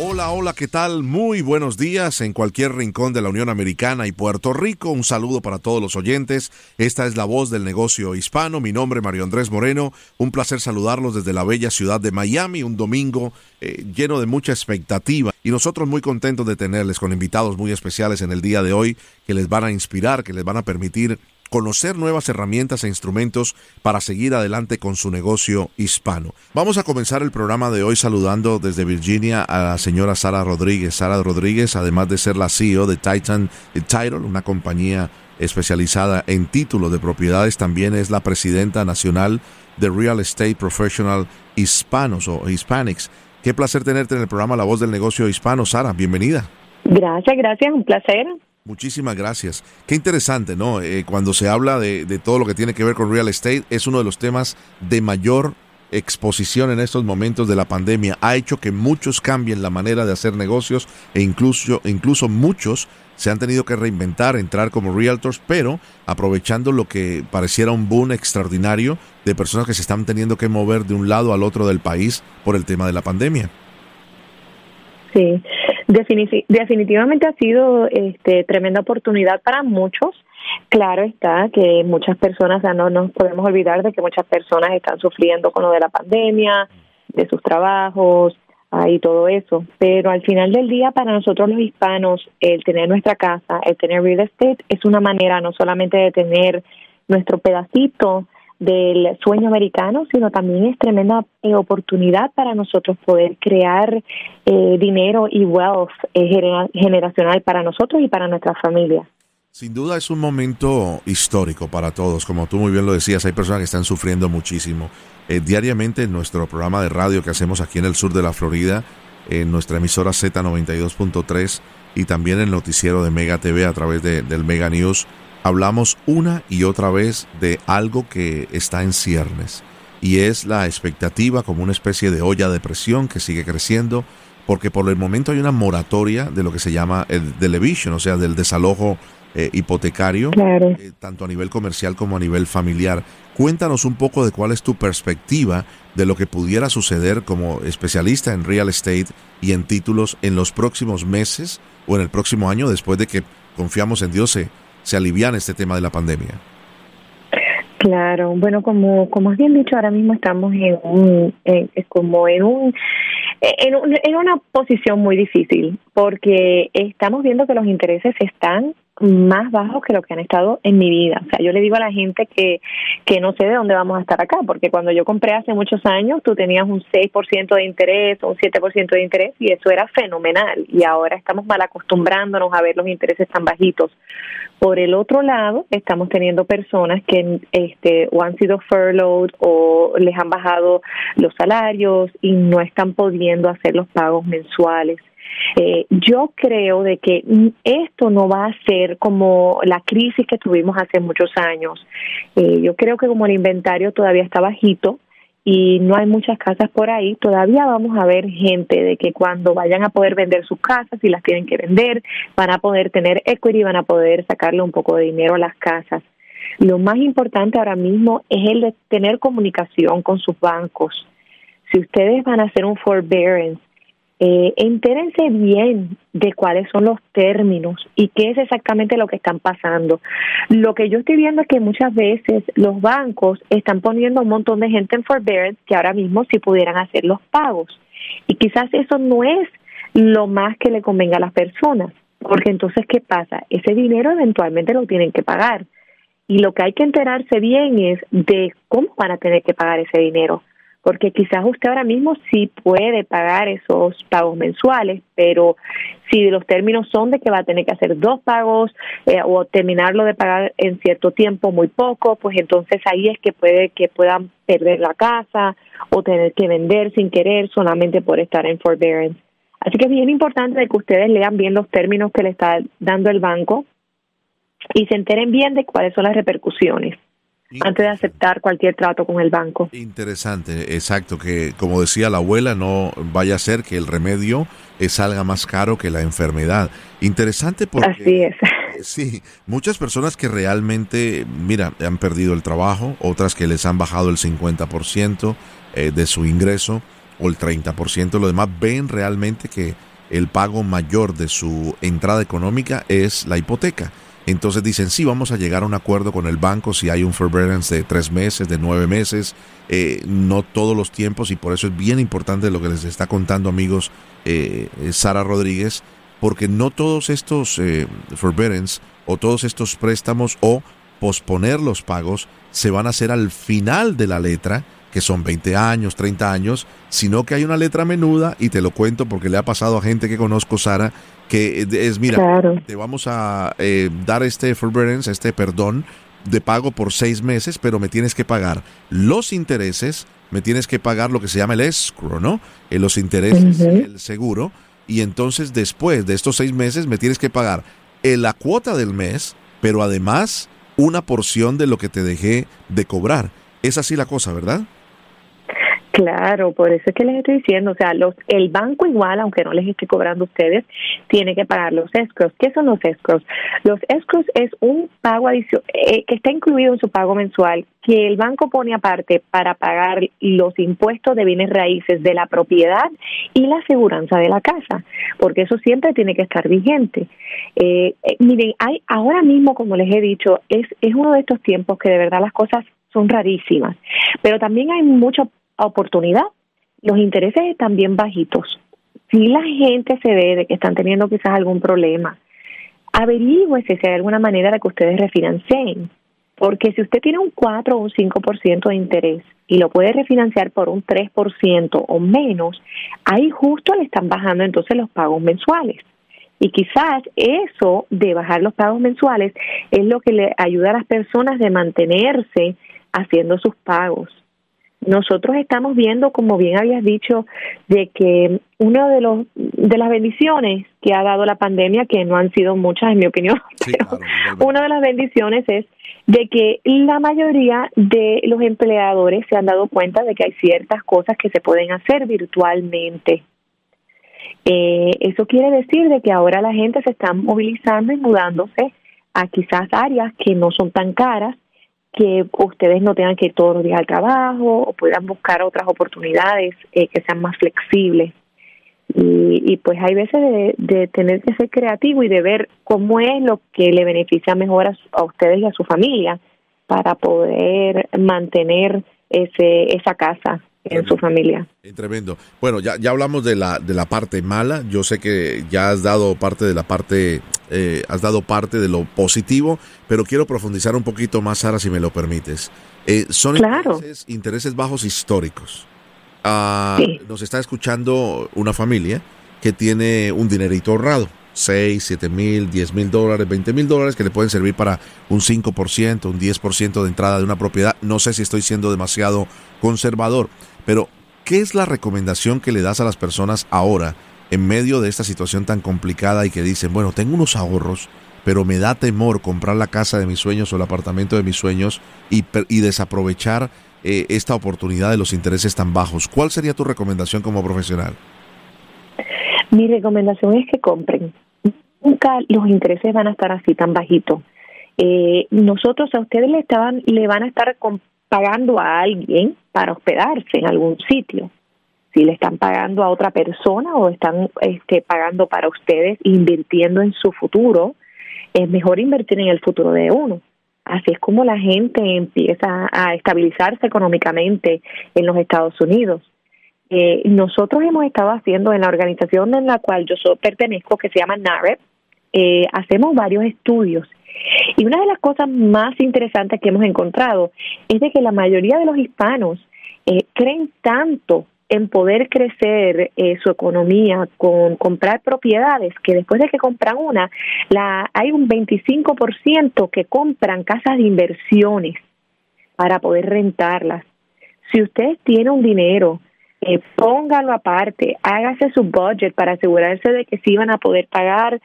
Hola, hola, ¿qué tal? Muy buenos días en cualquier rincón de la Unión Americana y Puerto Rico. Un saludo para todos los oyentes. Esta es La Voz del Negocio Hispano. Mi nombre es Mario Andrés Moreno. Un placer saludarlos desde la bella ciudad de Miami. Un domingo lleno de mucha expectativa. Y nosotros muy contentos de tenerles con invitados muy especiales en el día de hoy que les van a inspirar, que les van a permitir conocer nuevas herramientas e instrumentos para seguir adelante con su negocio hispano. Vamos a comenzar el programa de hoy saludando desde Virginia a la señora Sara Rodríguez. Sara Rodríguez, además de ser la CEO de Titan Title, una compañía especializada en títulos de propiedades, también es la presidenta nacional de Real Estate Professional Hispanos o Hispanics. Qué placer tenerte en el programa La Voz del Negocio Hispano. Sara, bienvenida. Gracias, un placer. Muchísimas gracias. Qué interesante, ¿no? Cuando se habla de todo lo que tiene que ver con real estate, es uno de los temas de mayor exposición en estos momentos de la pandemia. Ha hecho que muchos cambien la manera de hacer negocios e incluso muchos se han tenido que reinventar, entrar como realtors, pero aprovechando lo que pareciera un boom extraordinario de personas que se están teniendo que mover de un lado al otro del país por el tema de la pandemia. Sí, definitivamente ha sido tremenda oportunidad para muchos. Claro está que muchas personas, no nos podemos olvidar de que muchas personas están sufriendo con lo de la pandemia, de sus trabajos y todo eso. Pero al final del día, para nosotros los hispanos, el tener nuestra casa, el tener real estate, es una manera no solamente de tener nuestro pedacito del sueño americano, sino también es tremenda oportunidad para nosotros poder crear dinero y wealth generacional para nosotros y para nuestra familia. Sin duda es un momento histórico para todos. Como tú muy bien lo decías, hay personas que están sufriendo muchísimo. Diariamente en nuestro programa de radio que hacemos aquí en el sur de la Florida, en nuestra emisora Z92.3 y también el noticiero de Mega TV a través del Mega News, hablamos una y otra vez de algo que está en ciernes y es la expectativa como una especie de olla de presión que sigue creciendo porque por el momento hay una moratoria de lo que se llama el delinquishment, o sea, del desalojo hipotecario, claro, tanto a nivel comercial como a nivel familiar. Cuéntanos un poco de cuál es tu perspectiva de lo que pudiera suceder como especialista en real estate y en títulos en los próximos meses o en el próximo año después de que, confiamos en Dios, se alivian este tema de la pandemia. Claro, bueno, como has bien dicho, ahora mismo estamos en una posición muy difícil porque estamos viendo que los intereses están más bajos que lo que han estado en mi vida. O sea, yo le digo a la gente que no sé de dónde vamos a estar acá, porque cuando yo compré hace muchos años, tú tenías un 6% de interés o un 7% de interés y eso era fenomenal. Y ahora estamos mal acostumbrándonos a ver los intereses tan bajitos. Por el otro lado, estamos teniendo personas que o han sido furloughed o les han bajado los salarios y no están pudiendo hacer los pagos mensuales. Yo creo de que esto no va a ser como la crisis que tuvimos hace muchos años. Yo creo que como el inventario todavía está bajito y no hay muchas casas por ahí, todavía vamos a ver gente de que cuando vayan a poder vender sus casas, si las tienen que vender, van a poder tener equity, van a poder sacarle un poco de dinero a las casas. Lo más importante ahora mismo es el de tener comunicación con sus bancos. Si ustedes van a hacer un forbearance, entérense bien de cuáles son los términos y qué es exactamente lo que están pasando. Lo que yo estoy viendo es que muchas veces los bancos están poniendo a un montón de gente en forbearance que ahora mismo sí pudieran hacer los pagos. Y quizás eso no es lo más que le convenga a las personas, porque entonces, ¿qué pasa? Ese dinero eventualmente lo tienen que pagar. Y lo que hay que enterarse bien es de cómo van a tener que pagar ese dinero. Porque quizás usted ahora mismo sí puede pagar esos pagos mensuales, pero si los términos son de que va a tener que hacer dos pagos o terminarlo de pagar en cierto tiempo, muy poco, pues entonces ahí es que puede que puedan perder la casa o tener que vender sin querer solamente por estar en forbearance. Así que es bien importante que ustedes lean bien los términos que le está dando el banco y se enteren bien de cuáles son las repercusiones antes de aceptar cualquier trato con el banco. Interesante, exacto, que como decía la abuela, no vaya a ser que el remedio salga más caro que la enfermedad. Interesante porque... Así es. Sí, muchas personas que realmente, mira, han perdido el trabajo, otras que les han bajado el 50% de su ingreso o el 30%, lo demás ven realmente que el pago mayor de su entrada económica es la hipoteca. Entonces dicen, sí, vamos a llegar a un acuerdo con el banco si hay un forbearance de 3 meses, de 9 meses, no todos los tiempos, y por eso es bien importante lo que les está contando, amigos, Sara Rodríguez, porque no todos estos forbearance o todos estos préstamos o posponer los pagos se van a hacer al final de la letra, que son 20 años, 30 años, sino que hay una letra menuda, y te lo cuento porque le ha pasado a gente que conozco, Sara, que es, mira, claro, te vamos a dar este forbearance, este perdón de pago por 6 meses, pero me tienes que pagar los intereses, me tienes que pagar lo que se llama el escrow, ¿no? Los intereses, uh-huh, el seguro, y entonces después de estos 6 meses me tienes que pagar la cuota del mes, pero además una porción de lo que te dejé de cobrar. Es así la cosa, ¿verdad? Claro, por eso es que les estoy diciendo, o sea, el banco igual, aunque no les esté cobrando a ustedes, tiene que pagar los escrows. ¿Qué son los escrows? Los escrows es un pago adicional que está incluido en su pago mensual, que el banco pone aparte para pagar los impuestos de bienes raíces de la propiedad y la aseguranza de la casa, porque eso siempre tiene que estar vigente. Miren, hay ahora mismo, como les he dicho, es uno de estos tiempos que de verdad las cosas son rarísimas, pero también hay mucho oportunidad. Los intereses están bien bajitos. Si la gente se ve de que están teniendo quizás algún problema, averígüese si hay alguna manera de que ustedes refinancien. Porque si usted tiene un 4 o un 5% de interés y lo puede refinanciar por un 3% o menos, ahí justo le están bajando entonces los pagos mensuales. Y quizás eso de bajar los pagos mensuales es lo que le ayuda a las personas de mantenerse haciendo sus pagos. Nosotros estamos viendo, como bien habías dicho, de que una de las bendiciones que ha dado la pandemia, que no han sido muchas en mi opinión, sí, pero claro, una de las bendiciones es de que la mayoría de los empleadores se han dado cuenta de que hay ciertas cosas que se pueden hacer virtualmente. Eso quiere decir de que ahora la gente se está movilizando y mudándose a quizás áreas que no son tan caras, que ustedes no tengan que ir todos los días al trabajo o puedan buscar otras oportunidades que sean más flexibles. Y pues hay veces de tener que ser creativo y de ver cómo es lo que le beneficia mejor a ustedes y a su familia para poder mantener esa casa en su familia. Tremendo. Bueno, ya hablamos de la parte mala. Yo sé que ya has dado parte de la parte, has dado parte de lo positivo, pero quiero profundizar un poquito más, Sara, si me lo permites. Son claro, intereses bajos históricos. Sí. Nos está escuchando una familia que tiene un dinerito ahorrado, 6, 7 mil, 10 mil dólares, 20 mil dólares que le pueden servir para un 5%, un 10% de entrada de una propiedad. No sé si estoy siendo demasiado conservador, pero ¿qué es la recomendación que le das a las personas ahora en medio de esta situación tan complicada y que dicen, bueno, tengo unos ahorros, pero me da temor comprar la casa de mis sueños o el apartamento de mis sueños y desaprovechar esta oportunidad de los intereses tan bajos? ¿Cuál sería tu recomendación como profesional? Mi recomendación es que compren. Nunca los intereses van a estar así tan bajitos. Nosotros a ustedes le van a estar pagando a alguien para hospedarse en algún sitio. Si le están pagando a otra persona o están pagando para ustedes, invirtiendo en su futuro, es mejor invertir en el futuro de uno. Así es como la gente empieza a estabilizarse económicamente en los Estados Unidos. Nosotros hemos estado haciendo en la organización en la cual yo pertenezco, que se llama NAREP, hacemos varios estudios. Y una de las cosas más interesantes que hemos encontrado es de que la mayoría de los hispanos creen tanto en poder crecer su economía con comprar propiedades, que después de que compran una, hay un 25% que compran casas de inversiones para poder rentarlas. Si ustedes tienen un dinero póngalo aparte, hágase su budget para asegurarse de que sí van a poder pagar.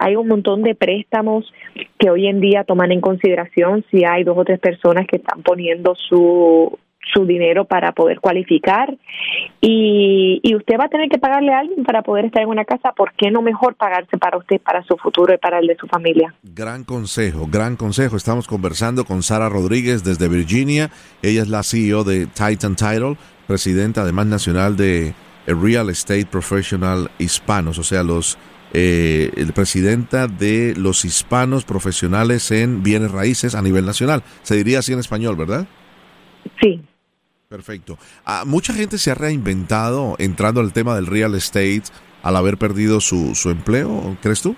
Hay un montón de préstamos que hoy en día toman en consideración si hay dos o tres personas que están poniendo su dinero para poder cualificar, y usted va a tener que pagarle a alguien para poder estar en una casa. ¿Por qué no mejor pagarse para usted, para su futuro y para el de su familia? Gran consejo, gran consejo. Estamos conversando con Sara Rodríguez desde Virginia. Ella es la CEO de Titan Title, presidenta además nacional de Real Estate Professional Hispanos, o sea, presidenta de los hispanos profesionales en bienes raíces a nivel nacional. Se diría así en español, ¿verdad? Sí. Perfecto. Mucha gente se ha reinventado entrando al tema del real estate al haber perdido su empleo, ¿crees tú?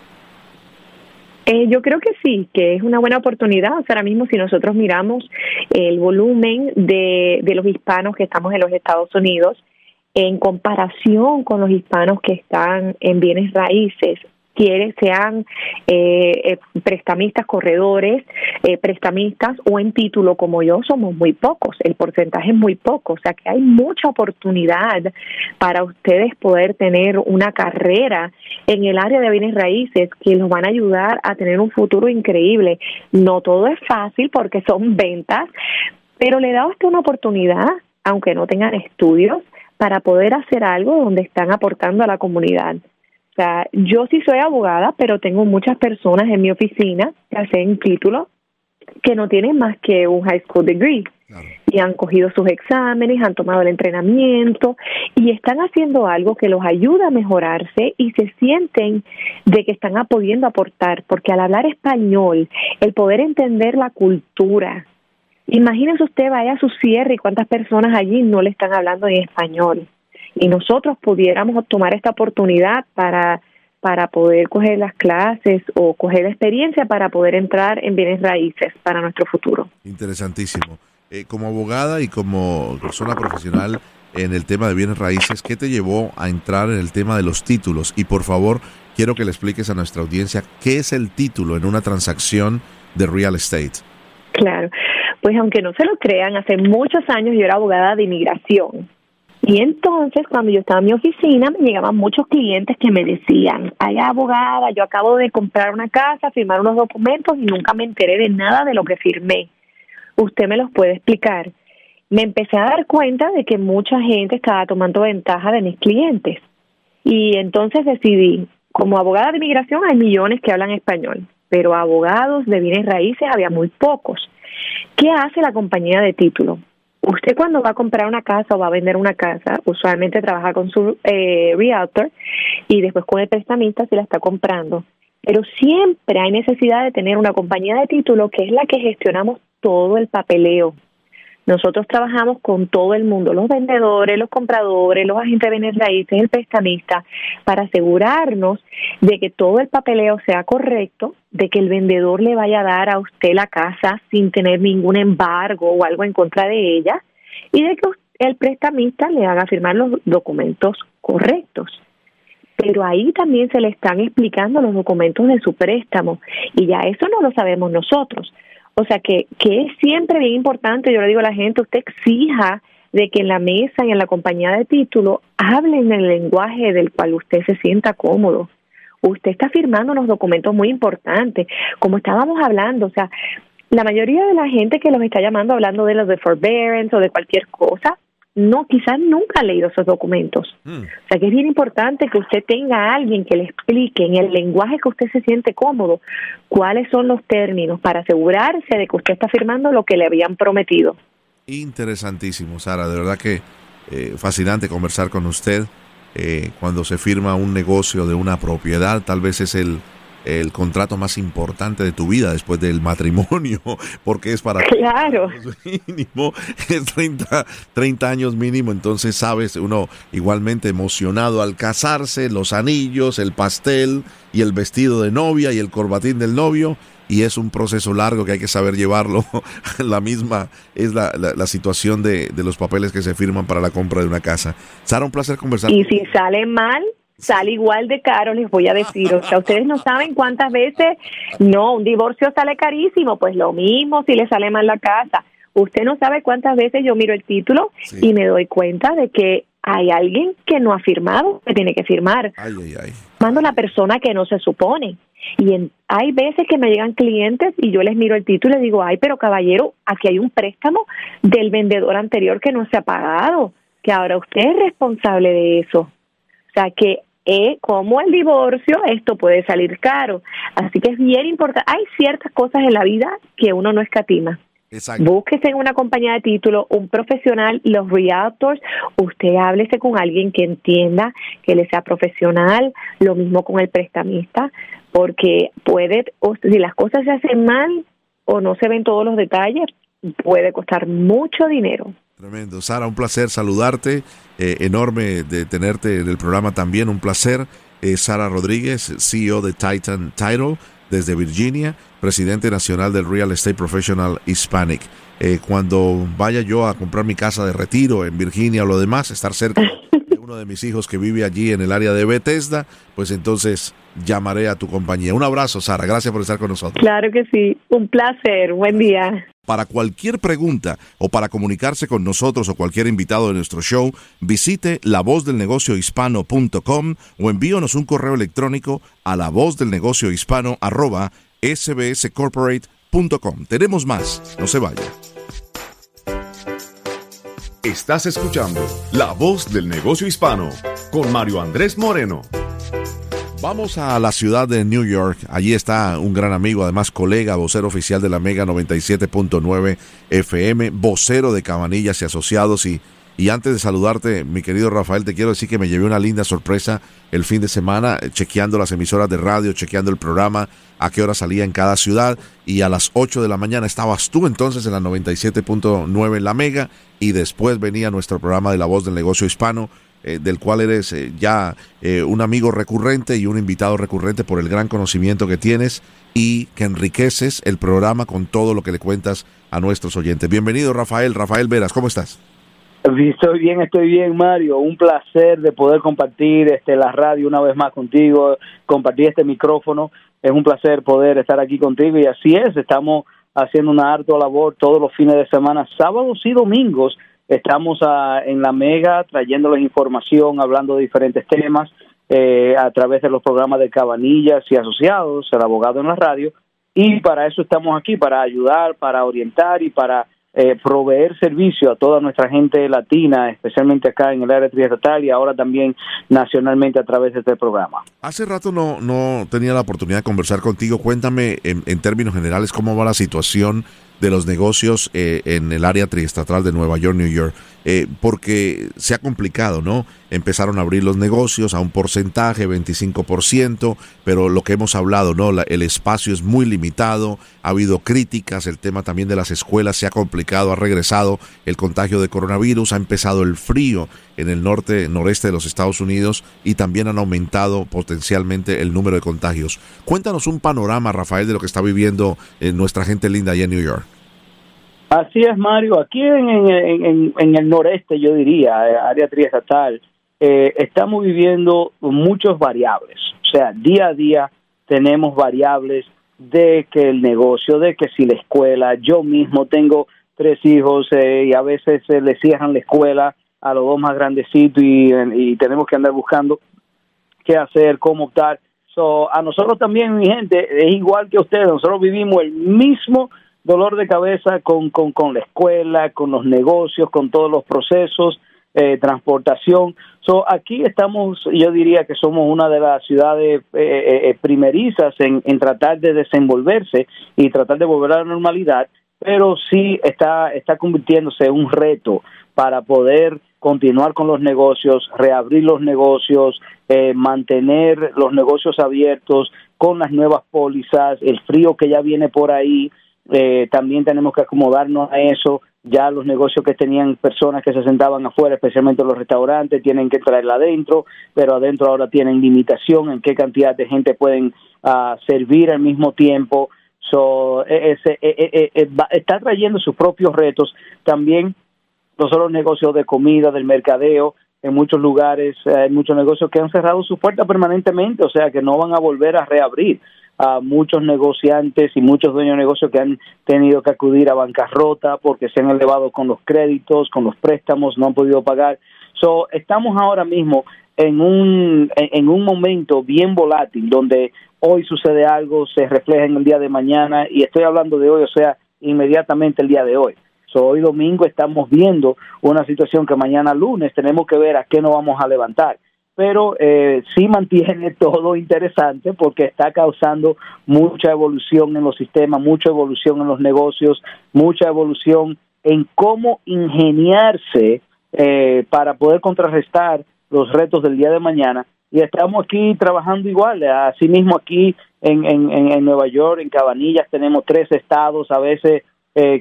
Yo creo que sí, que es una buena oportunidad. O sea, ahora mismo si nosotros miramos el volumen de los hispanos que estamos en los Estados Unidos en comparación con los hispanos que están en bienes raíces, sean prestamistas, corredores, prestamistas o en título como yo, somos muy pocos, el porcentaje es muy poco, o sea que hay mucha oportunidad para ustedes poder tener una carrera en el área de bienes raíces que los van a ayudar a tener un futuro increíble. No todo es fácil porque son ventas, pero le da a usted una oportunidad, aunque no tengan estudios, para poder hacer algo donde están aportando a la comunidad. O sea, yo sí soy abogada, pero tengo muchas personas en mi oficina que hacen título que no tienen más que un high school degree. Claro. Y han cogido sus exámenes, han tomado el entrenamiento y están haciendo algo que los ayuda a mejorarse y se sienten de que están pudiendo aportar, porque al hablar español, el poder entender la cultura. Imagínese usted, vaya a su cierre y cuántas personas allí no le están hablando en español. Y nosotros pudiéramos tomar esta oportunidad para poder coger las clases o coger la experiencia para poder entrar en bienes raíces para nuestro futuro. Interesantísimo. Como abogada y como persona profesional en el tema de bienes raíces, ¿qué te llevó a entrar en el tema de los títulos? Y por favor, quiero que le expliques a nuestra audiencia qué es el título en una transacción de real estate. Claro. Pues aunque no se lo crean, hace muchos años yo era abogada de inmigración. Y entonces, cuando yo estaba en mi oficina, me llegaban muchos clientes que me decían, ay, abogada, yo acabo de comprar una casa, firmar unos documentos y nunca me enteré de nada de lo que firmé. ¿Usted me los puede explicar? Me empecé a dar cuenta de que mucha gente estaba tomando ventaja de mis clientes. Y entonces decidí, como abogada de inmigración hay millones que hablan español, pero abogados de bienes raíces había muy pocos. ¿Qué hace la compañía de título? Usted cuando va a comprar una casa o va a vender una casa, usualmente trabaja con su realtor y después con el prestamista si la está comprando. Pero siempre hay necesidad de tener una compañía de título que es la que gestionamos todo el papeleo. Nosotros trabajamos con todo el mundo, los vendedores, los compradores, los agentes de bienes raíces, el prestamista, para asegurarnos de que todo el papeleo sea correcto, de que el vendedor le vaya a dar a usted la casa sin tener ningún embargo o algo en contra de ella, y de que el prestamista le haga firmar los documentos correctos. Pero ahí también se le están explicando los documentos de su préstamo, y ya eso no lo sabemos nosotros. O sea que es siempre bien importante, yo le digo a la gente, usted exija de que en la mesa y en la compañía de título hablen el lenguaje del cual usted se sienta cómodo. Usted está firmando unos documentos muy importantes, como estábamos hablando. O sea, la mayoría de la gente que los está llamando hablando de los de forbearance o de cualquier cosa, no, quizás nunca ha leído esos documentos. O sea que es bien importante que usted tenga a alguien que le explique en el lenguaje que usted se siente cómodo cuáles son los términos para asegurarse de que usted está firmando lo que le habían prometido. Interesantísimo, Sara. De verdad que fascinante conversar con usted. Cuando se firma un negocio de una propiedad, tal vez es el contrato más importante de tu vida después del matrimonio, porque es para... Claro. Mínimo, es 30 años mínimo, entonces sabes, uno igualmente emocionado al casarse, los anillos, el pastel y el vestido de novia y el corbatín del novio, y es un proceso largo que hay que saber llevarlo. La misma es la situación de los papeles que se firman para la compra de una casa. Sara, un placer conversar. Y si sale mal, sale igual de caro, les voy a decir. O sea, ustedes no saben cuántas veces, no, un divorcio sale carísimo, pues lo mismo si le sale mal la casa. Usted no sabe cuántas veces yo miro el título, sí, y me doy cuenta de que hay alguien que no ha firmado, que tiene que firmar. Mando la persona que no se supone. Y hay veces que me llegan clientes y yo les miro el título y les digo, ay, pero caballero, aquí hay un préstamo del vendedor anterior que no se ha pagado, que ahora usted es responsable de eso. O sea, que como el divorcio, esto puede salir caro. Así que es bien importante. Hay ciertas cosas en la vida que uno no escatima. Exacto. Búsquese en una compañía de título, un profesional, los realtors, usted háblese con alguien que entienda, que le sea profesional, lo mismo con el prestamista, porque puede, si las cosas se hacen mal o no se ven todos los detalles, puede costar mucho dinero. Tremendo. Sara, un placer saludarte, enorme de tenerte en el programa también, un placer. Sara Rodríguez, CEO de Titan Title, desde Virginia, presidente nacional del Real Estate Professional Hispanic. Cuando vaya yo a comprar mi casa de retiro en Virginia o lo demás, estar cerca de uno de mis hijos que vive allí en el área de Bethesda, pues entonces llamaré a tu compañía. Un abrazo, Sara. Gracias por estar con nosotros. Claro que sí. Un placer. Buen día. Para cualquier pregunta o para comunicarse con nosotros o cualquier invitado de nuestro show, visite lavozdelnegociohispano.com o envíonos un correo electrónico a lavozdelnegociohispano@sbscorporate.com. Tenemos más. No se vaya. Estás escuchando La Voz del Negocio Hispano con Mario Andrés Moreno. Vamos a la ciudad de New York. Allí está un gran amigo, además colega, vocero oficial de la Mega 97.9 FM, vocero de Cabanillas y Asociados. Y antes de saludarte, mi querido Rafael, te quiero decir que me llevé una linda sorpresa el fin de semana, chequeando las emisoras de radio, chequeando el programa, a qué hora salía en cada ciudad. Y a las 8 de la mañana estabas tú entonces en la 97.9 en la Mega. Y después venía nuestro programa de La Voz del Negocio Hispano, del cual eres un amigo recurrente y un invitado recurrente por el gran conocimiento que tienes y que enriqueces el programa con todo lo que le cuentas a nuestros oyentes. Bienvenido, Rafael Veras, ¿cómo estás? Estoy bien, Mario. Un placer de poder compartir la radio una vez más contigo, compartir este micrófono. Es un placer poder estar aquí contigo y así es, estamos haciendo una ardua labor todos los fines de semana, sábados y domingos. Estamos en la Mega trayéndoles información, hablando de diferentes temas a través de los programas de Cabanillas y Asociados, el abogado en la radio, y para eso estamos aquí, para ayudar, para orientar y para proveer servicio a toda nuestra gente latina, especialmente acá en el área triestatal y ahora también nacionalmente a través de este programa. Hace rato no tenía la oportunidad de conversar contigo. Cuéntame en términos generales cómo va la situación de los negocios en el área triestatal de Nueva York, New York, porque se ha complicado, ¿no? Empezaron a abrir los negocios a un porcentaje, 25%, pero lo que hemos hablado, ¿no? El espacio es muy limitado, ha habido críticas, el tema también de las escuelas se ha complicado, ha regresado el contagio de coronavirus, ha empezado el frío en el noreste de los Estados Unidos y también han aumentado potencialmente el número de contagios. Cuéntanos un panorama, Rafael, de lo que está viviendo nuestra gente linda allá en New York. Así es, Mario. Aquí en el noreste, yo diría, área triestatal, estamos viviendo muchos variables. O sea, día a día tenemos variables de que el negocio, de que si la escuela, yo mismo tengo 3 hijos y a veces le cierran la escuela a los 2 más grandecitos y tenemos que andar buscando qué hacer, cómo optar. So, a nosotros también, mi gente, es igual que ustedes. Nosotros vivimos el mismo dolor de cabeza con la escuela, con los negocios, con todos los procesos, transportación. So, aquí estamos, yo diría que somos una de las ciudades primerizas en tratar de desenvolverse y tratar de volver a la normalidad, pero sí está convirtiéndose en un reto para poder continuar con los negocios, reabrir los negocios, mantener los negocios abiertos con las nuevas pólizas, el frío que ya viene por ahí. También tenemos que acomodarnos a eso. Ya los negocios que tenían personas que se sentaban afuera, especialmente los restaurantes, tienen que traerla adentro, pero adentro ahora tienen limitación en qué cantidad de gente pueden servir al mismo tiempo. So, está trayendo sus propios retos también. No solo negocios de comida, del mercadeo, en muchos lugares hay muchos negocios que han cerrado sus puertas permanentemente, o sea que no van a volver a reabrir. A muchos negociantes y muchos dueños de negocios que han tenido que acudir a bancarrota porque se han elevado con los créditos, con los préstamos, no han podido pagar. So, estamos ahora mismo en un momento bien volátil, donde hoy sucede algo, se refleja en el día de mañana, y estoy hablando de hoy, o sea, inmediatamente el día de hoy. So, hoy domingo estamos viendo una situación que mañana lunes tenemos que ver a qué nos vamos a levantar. Pero sí mantiene todo interesante porque está causando mucha evolución en los sistemas, mucha evolución en los negocios, mucha evolución en cómo ingeniarse para poder contrarrestar los retos del día de mañana. Y estamos aquí trabajando igual. Asimismo, aquí en Nueva York, en Cabanillas, tenemos 3 estados. A veces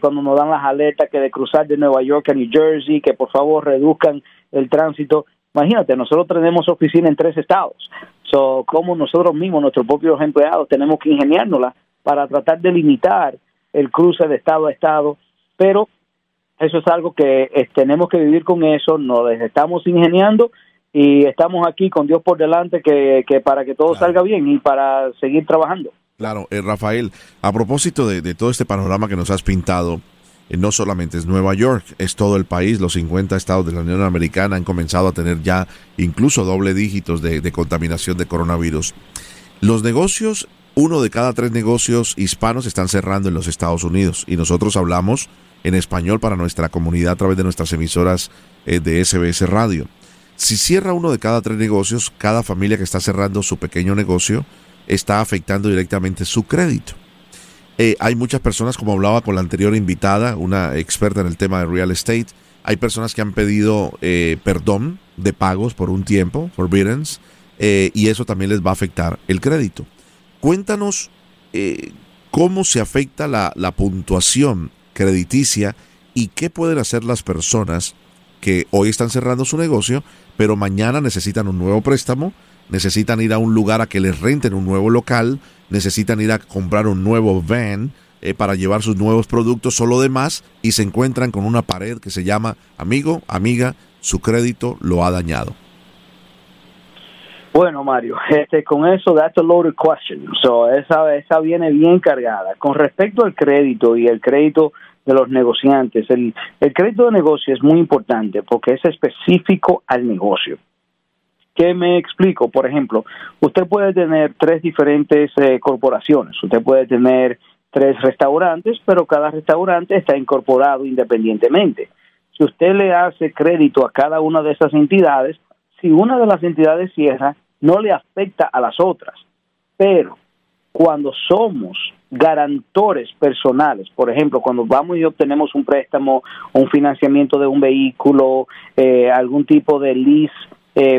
cuando nos dan las alertas que de cruzar de Nueva York a New Jersey, que por favor reduzcan el tránsito. Imagínate, nosotros tenemos oficina en 3 estados. So, como nosotros mismos, nuestros propios empleados, tenemos que ingeniárnosla para tratar de limitar el cruce de estado a estado. Pero eso es algo que tenemos que vivir con eso. Nos estamos ingeniando y estamos aquí con Dios por delante que para que todo salga bien y para seguir trabajando. Claro, Rafael, a propósito de todo este panorama que nos has pintado, no solamente es Nueva York, es todo el país. Los 50 estados de la Unión Americana han comenzado a tener ya incluso doble dígitos de contaminación de coronavirus. Los negocios, 1 de cada 3 negocios hispanos están cerrando en los Estados Unidos, y nosotros hablamos en español para nuestra comunidad a través de nuestras emisoras de SBS Radio. Si cierra 1 de cada 3 negocios, cada familia que está cerrando su pequeño negocio está afectando directamente su crédito. Hay muchas personas, como hablaba con la anterior invitada, una experta en el tema de real estate, hay personas que han pedido perdón de pagos por un tiempo, forbearance, y eso también les va a afectar el crédito. Cuéntanos cómo se afecta la puntuación crediticia y qué pueden hacer las personas que hoy están cerrando su negocio, pero mañana necesitan un nuevo préstamo, necesitan ir a un lugar a que les renten un nuevo local, necesitan ir a comprar un nuevo van para llevar sus nuevos productos, solo de más, y se encuentran con una pared que se llama, amigo, amiga, su crédito lo ha dañado. Bueno, Mario, con eso, that's a loaded question. So, esa viene bien cargada. Con respecto al crédito y el crédito de los negociantes, el crédito de negocio es muy importante porque es específico al negocio. ¿Qué me explico? Por ejemplo, usted puede tener 3 diferentes corporaciones, usted puede tener 3 restaurantes, pero cada restaurante está incorporado independientemente. Si usted le hace crédito a cada una de esas entidades, si una de las entidades cierra, no le afecta a las otras. Pero cuando somos garantores personales, por ejemplo, cuando vamos y obtenemos un préstamo, un financiamiento de un vehículo, algún tipo de lease,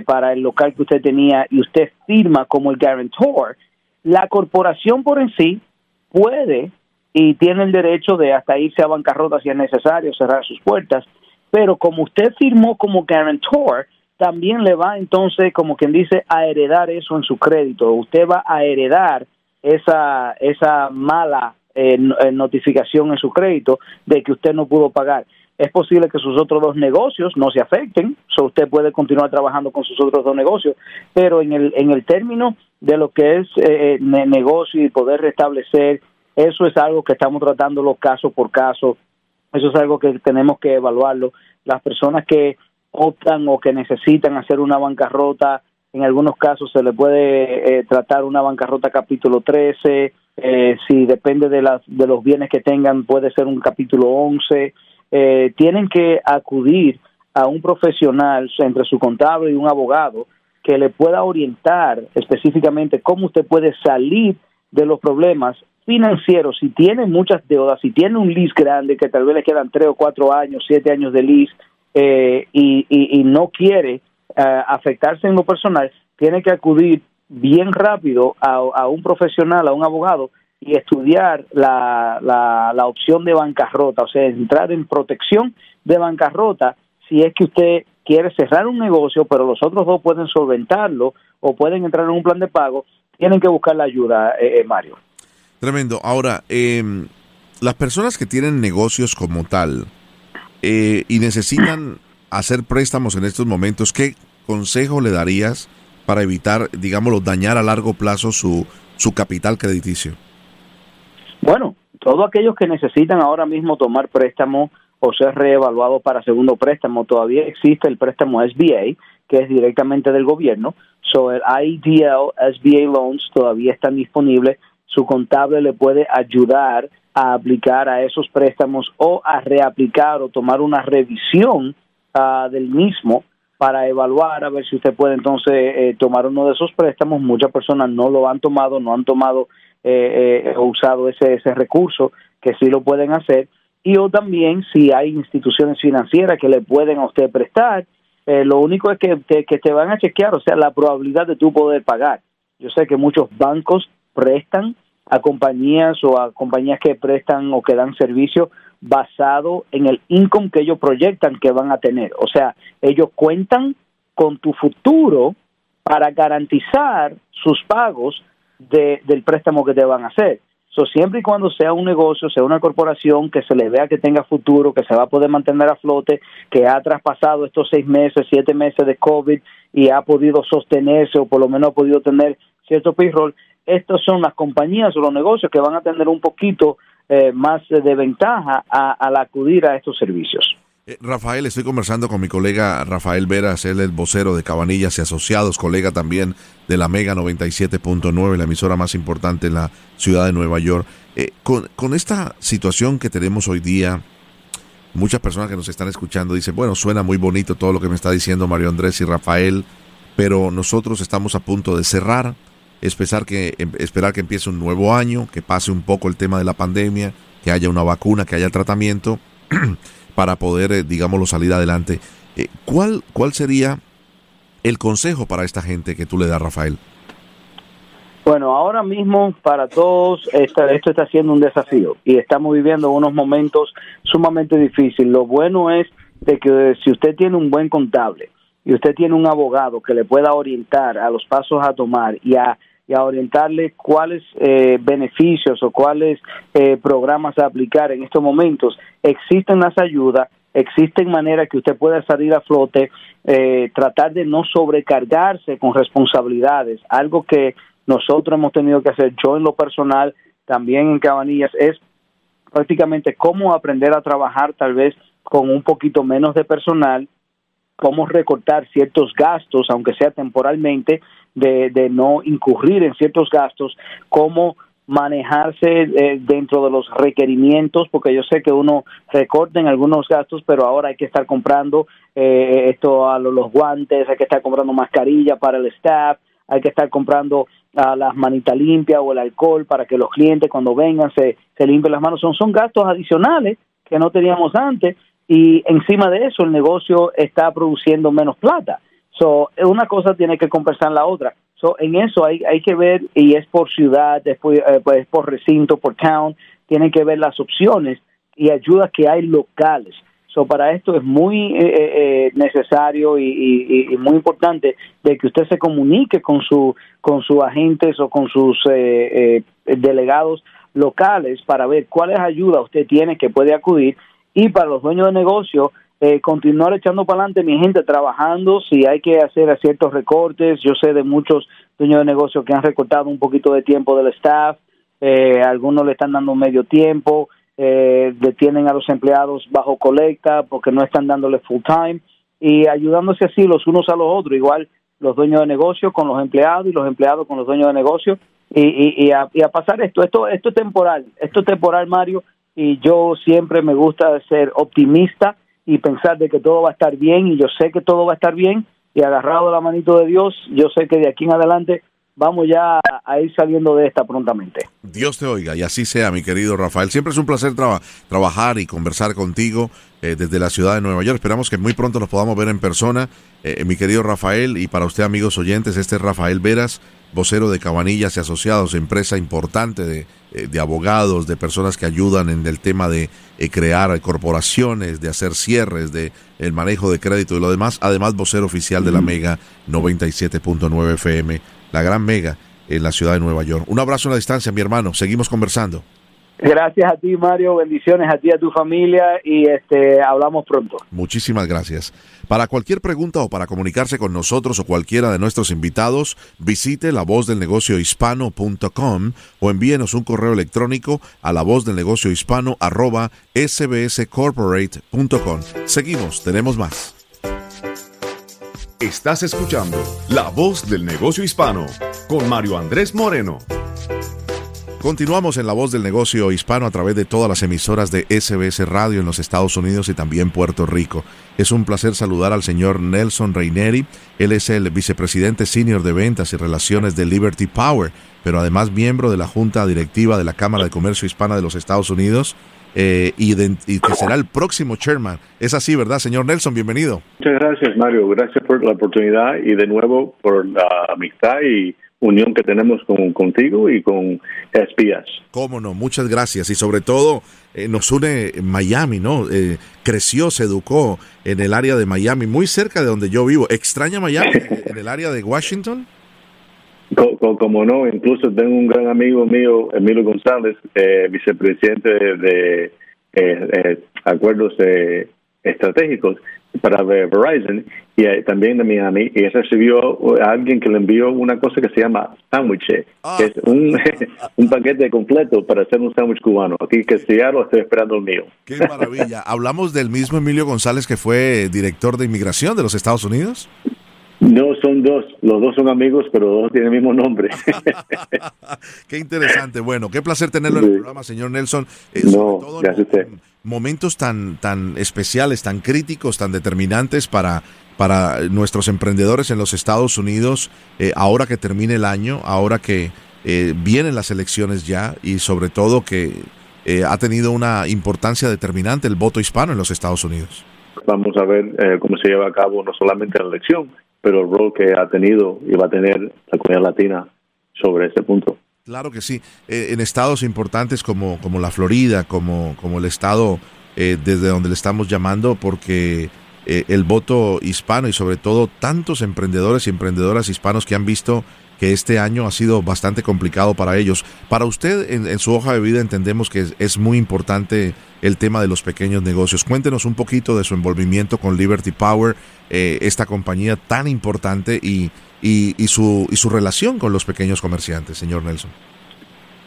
para el local que usted tenía, y usted firma como el guarantor, la corporación por en sí puede y tiene el derecho de hasta irse a bancarrota si es necesario, cerrar sus puertas, pero como usted firmó como guarantor, también le va entonces, como quien dice, a heredar eso en su crédito. Usted va a heredar esa mala notificación en su crédito de que usted no pudo pagar. Es posible que sus otros 2 negocios no se afecten, so usted puede continuar trabajando con sus otros 2 negocios, pero en el término de lo que es negocio y poder restablecer, eso es algo que estamos tratándolo caso por caso, eso es algo que tenemos que evaluarlo. Las personas que optan o que necesitan hacer una bancarrota, en algunos casos se le puede tratar una bancarrota capítulo 13, si depende de los bienes que tengan puede ser un capítulo 11, tienen que acudir a un profesional, entre su contable y un abogado, que le pueda orientar específicamente cómo usted puede salir de los problemas financieros. Si tiene muchas deudas, si tiene un lease grande que tal vez le quedan 3 o 4 años, 7 años de lease, y no quiere afectarse en lo personal, tiene que acudir bien rápido a un profesional, a un abogado, y estudiar la opción de bancarrota, o sea, entrar en protección de bancarrota si es que usted quiere cerrar un negocio, pero los otros 2 pueden solventarlo o pueden entrar en un plan de pago, tienen que buscar la ayuda, Mario. Tremendo. Ahora, las personas que tienen negocios como tal y necesitan hacer préstamos en estos momentos, ¿qué consejo le darías para evitar, digámoslo, dañar a largo plazo su capital crediticio? Bueno, todos aquellos que necesitan ahora mismo tomar préstamo o ser reevaluado para segundo préstamo. Todavía existe el préstamo SBA, que es directamente del gobierno. So, el IDL SBA Loans todavía están disponibles. Su contable le puede ayudar a aplicar a esos préstamos o a reaplicar o tomar una revisión del mismo para evaluar a ver si usted puede entonces tomar uno de esos préstamos. Muchas personas no lo han tomado, o usado ese recurso, que sí lo pueden hacer. Y o también si hay instituciones financieras que le pueden a usted prestar, lo único es que te van a chequear, o sea, la probabilidad de tú poder pagar. Yo sé que muchos bancos prestan a compañías o a compañías que prestan o que dan servicio basado en el income que ellos proyectan que van a tener. O sea, ellos cuentan con tu futuro para garantizar sus pagos del préstamo que te van a hacer. So, siempre y cuando sea un negocio, sea una corporación, que se le vea que tenga futuro, que se va a poder mantener a flote, que ha traspasado estos 6 meses, 7 meses de COVID y ha podido sostenerse o por lo menos ha podido tener cierto payroll, estas son las compañías o los negocios que van a tener un poquito más de ventaja al acudir a estos servicios. Rafael, estoy conversando con mi colega Rafael Veras, él es el vocero de Cabanillas y Asociados, colega también de la Mega 97.9, la emisora más importante en la ciudad de Nueva York. Con esta situación que tenemos hoy día, muchas personas que nos están escuchando dicen, bueno, suena muy bonito todo lo que me está diciendo Mario Andrés y Rafael, pero nosotros estamos a punto de cerrar, esperar que empiece un nuevo año, que pase un poco el tema de la pandemia, que haya una vacuna, que haya tratamiento, para poder, salir adelante. ¿Cuál sería el consejo para esta gente que tú le das, Rafael? Bueno, ahora mismo para todos esto está siendo un desafío y estamos viviendo unos momentos sumamente difíciles. Lo bueno es de que si usted tiene un buen contable y usted tiene un abogado que le pueda orientar a los pasos a tomar y a orientarle cuáles beneficios o cuáles programas a aplicar en estos momentos. Existen las ayudas, existen maneras que usted pueda salir a flote, tratar de no sobrecargarse con responsabilidades, algo que nosotros hemos tenido que hacer, yo en lo personal, también en Cabanillas, es prácticamente cómo aprender a trabajar tal vez con un poquito menos de personal, cómo recortar ciertos gastos, aunque sea temporalmente, de no incurrir en ciertos gastos, cómo manejarse dentro de los requerimientos, porque yo sé que uno recorta en algunos gastos, pero ahora hay que estar comprando los guantes, hay que estar comprando mascarilla para el staff, hay que estar comprando las manitas limpias o el alcohol para que los clientes cuando vengan se limpien las manos. Son gastos adicionales que no teníamos antes, y encima de eso el negocio está produciendo menos plata. So, una cosa tiene que compensar la otra. So, en eso hay que ver, y es por ciudad, después es por recinto, por town, tienen que ver las opciones y ayudas que hay locales. So, para esto es muy necesario y muy importante de que usted se comunique con sus agentes o con sus delegados locales para ver cuáles ayudas usted tiene que puede acudir. Y para los dueños de negocio, continuar echando para adelante, mi gente, trabajando. Si hay que hacer ciertos recortes, yo sé de muchos dueños de negocio que han recortado un poquito de tiempo del staff, algunos le están dando medio tiempo, detienen a los empleados bajo colecta porque no están dándole full time, y ayudándose así los unos a los otros, igual los dueños de negocio con los empleados y los empleados con los dueños de negocio, y a pasar esto es temporal, Mario, y yo siempre me gusta ser optimista y pensar de que todo va a estar bien, y yo sé que todo va a estar bien, y agarrado la manito de Dios, yo sé que de aquí en adelante vamos ya a ir saliendo de esta prontamente. Dios te oiga, y así sea, mi querido Rafael. Siempre es un placer trabajar y conversar contigo desde la ciudad de Nueva York. Esperamos que muy pronto nos podamos ver en persona, mi querido Rafael, y para usted, amigos oyentes, este es Rafael Veras, vocero de Cabanillas y Asociados, empresa importante de abogados, de personas que ayudan en el tema de crear corporaciones, de hacer cierres, de el manejo de crédito y lo demás. Además, vocero oficial de la Mega 97.9 FM, la gran Mega en la ciudad de Nueva York. Un abrazo a la distancia, mi hermano. Seguimos conversando. Gracias a ti, Mario. Bendiciones a ti, a tu familia, y hablamos pronto. Muchísimas gracias. Para cualquier pregunta o para comunicarse con nosotros o cualquiera de nuestros invitados, visite lavozdelnegociohispano.com o envíenos un correo electrónico a lavozdelnegociohispano@sbscorporate.com. Seguimos, tenemos más. Estás escuchando La Voz del Negocio Hispano con Mario Andrés Moreno. Continuamos en La Voz del Negocio Hispano a través de todas las emisoras de SBS Radio en los Estados Unidos y también Puerto Rico. Es un placer saludar al señor Nelson Reyneri. Él es el vicepresidente senior de ventas y relaciones de Liberty Power, pero además miembro de la Junta Directiva de la Cámara de Comercio Hispana de los Estados Unidos y que será el próximo chairman. Es así, ¿verdad, señor Nelson? Bienvenido. Muchas gracias, Mario. Gracias por la oportunidad y de nuevo por la amistad y unión que tenemos contigo y con SBS. Cómo no, muchas gracias. Y sobre todo nos une Miami, ¿no? Creció, se educó en el área de Miami, muy cerca de donde yo vivo. ¿Extraña Miami en el área de Washington? Como no, incluso tengo un gran amigo mío, Emilio González, vicepresidente de acuerdos estratégicos para Verizon, y también de Miami, y él recibió a alguien que le envió una cosa que se llama sándwich, que es un paquete completo para hacer un sándwich cubano. Aquí que si ya lo estoy esperando el mío. ¡Qué maravilla! ¿Hablamos del mismo Emilio González que fue director de inmigración de los Estados Unidos? No, son dos. Los dos son amigos, pero los dos tienen el mismo nombre. Qué interesante. Bueno, qué placer tenerlo en el programa, señor Nelson. Gracias a usted. Momentos tan especiales, tan críticos, tan determinantes para nuestros emprendedores en los Estados Unidos, ahora que termine el año, ahora que vienen las elecciones ya, y sobre todo que ha tenido una importancia determinante el voto hispano en los Estados Unidos. Vamos a ver cómo se lleva a cabo no solamente la elección, pero el rol que ha tenido y va a tener la comunidad latina sobre este punto. Claro que sí. En estados importantes como la Florida, como el estado desde donde le estamos llamando, porque el voto hispano y sobre todo tantos emprendedores y emprendedoras hispanos que han visto que este año ha sido bastante complicado para ellos. Para usted, en su hoja de vida, entendemos que es muy importante el tema de los pequeños negocios. Cuéntenos un poquito de su envolvimiento con Liberty Power, esta compañía tan importante, y su relación con los pequeños comerciantes, señor Nelson.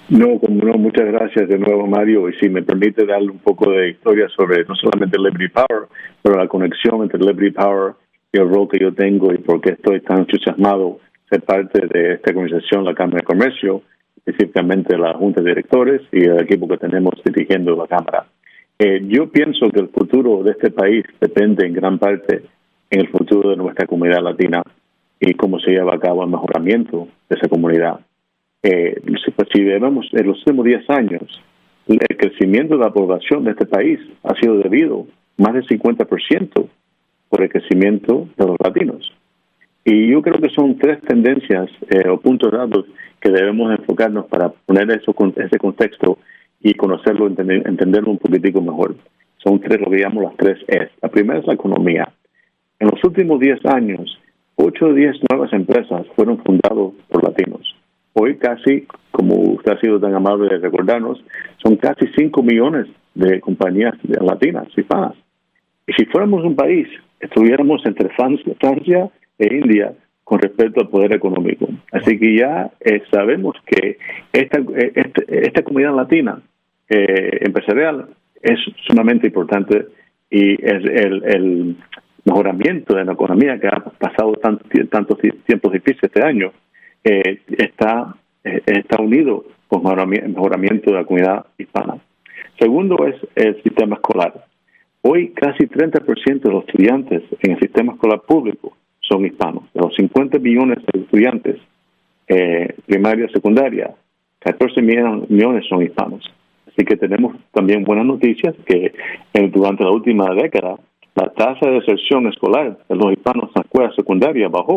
Muchas gracias de nuevo, Mario, y si me permite darle un poco de historia sobre no solamente Liberty Power, pero la conexión entre Liberty Power y el rol que yo tengo y por qué estoy tan entusiasmado ser parte de esta organización, la Cámara de Comercio, específicamente la Junta de Directores y el equipo que tenemos dirigiendo la Cámara. Yo pienso que el futuro de este país depende en gran parte en el futuro de nuestra comunidad latina y cómo se lleva a cabo el mejoramiento de esa comunidad. Si vemos en los últimos 10 años, el crecimiento de la población de este país ha sido debido más del 50% por el crecimiento de los latinos. Y yo creo que son tres tendencias o puntos datos que debemos enfocarnos para poner eso con ese contexto y conocerlo, entenderlo un poquitico mejor. Son tres, lo que llamamos las tres Es. La primera es la economía. En los últimos 10 años, 8 de 10 nuevas empresas fueron fundadas por latinos. Hoy casi, como usted ha sido tan amable de recordarnos, son casi 5 millones de compañías latinas, hispanas. Y si fuéramos un país, estuviéramos entre Francia e India con respecto al poder económico. Así que ya sabemos que esta comunidad latina empresarial es sumamente importante y es el mejoramiento de la economía que ha pasado tantos tiempos difíciles este año está unido con el mejoramiento de la comunidad hispana. Segundo es el sistema escolar. Hoy casi 30% de los estudiantes en el sistema escolar público son hispanos. De los 50 millones de estudiantes primaria, secundaria, 14 millones son hispanos. Así que tenemos también buenas noticias que durante la última década la tasa de deserción escolar de los hispanos en la escuela secundaria bajó.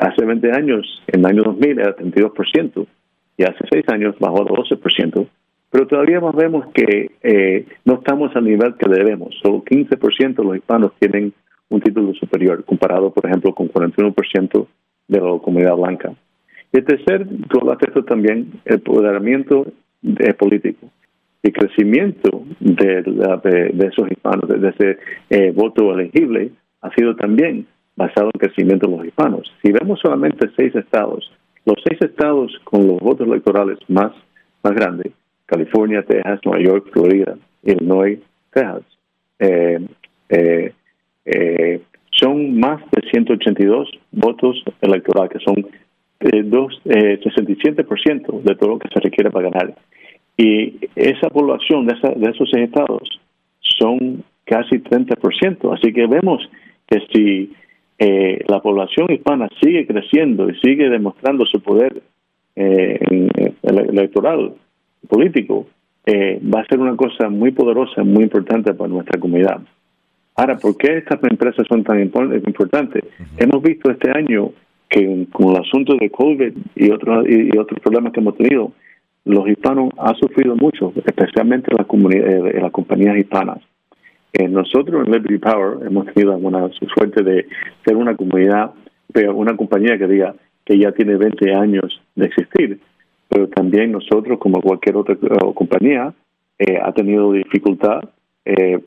Hace 20 años, en el año 2000, era 32%, y hace 6 años bajó a 12%. Pero todavía más vemos que no estamos al nivel que debemos. Solo 15% de los hispanos tienen un título superior, comparado, por ejemplo, con 41% de la comunidad blanca. Y el tercer, todo el aspecto también, el empoderamiento político. y crecimiento de esos hispanos, de ese voto elegible, ha sido también basado en crecimiento de los hispanos. Si vemos solamente los seis estados con los votos electorales más grandes, California, Texas, Nueva York, Florida, Illinois, Texas, son más de 182 votos electorales, que son 67% de todo lo que se requiere para ganar. Y esa población de esos seis estados son casi 30%. Así que vemos que si la población hispana sigue creciendo y sigue demostrando su poder electoral, político, va a ser una cosa muy poderosa, muy importante para nuestra comunidad. Ahora, ¿por qué estas empresas son tan importantes? Hemos visto este año que con el asunto de COVID y otros problemas que hemos tenido, los hispanos han sufrido mucho, especialmente las compañías hispanas. Nosotros en Liberty Power hemos tenido alguna suerte de ser una compañía que diga que ya tiene 20 años de existir, pero también nosotros, como cualquier otra compañía, ha tenido dificultad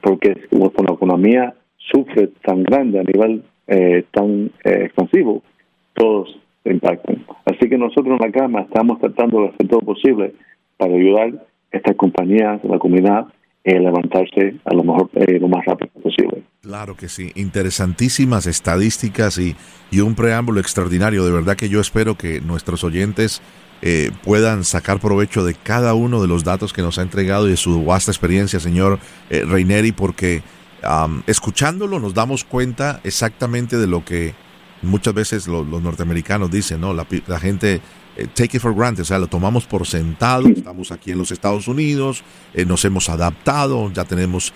porque la economía sufre tan grande a nivel tan expansivo, todos impactan. Así que nosotros en la Cámara estamos tratando de hacer todo posible para ayudar a estas compañías, a la comunidad, levantarse a lo mejor lo más rápido posible. Claro que sí, interesantísimas estadísticas y un preámbulo extraordinario. De verdad que yo espero que nuestros oyentes puedan sacar provecho de cada uno de los datos que nos ha entregado y de su vasta experiencia, señor Reyneri, porque escuchándolo nos damos cuenta exactamente de lo que muchas veces los norteamericanos dicen, ¿no? La gente take it for granted, o sea, lo tomamos por sentado. Estamos aquí en los Estados Unidos, nos hemos adaptado, ya tenemos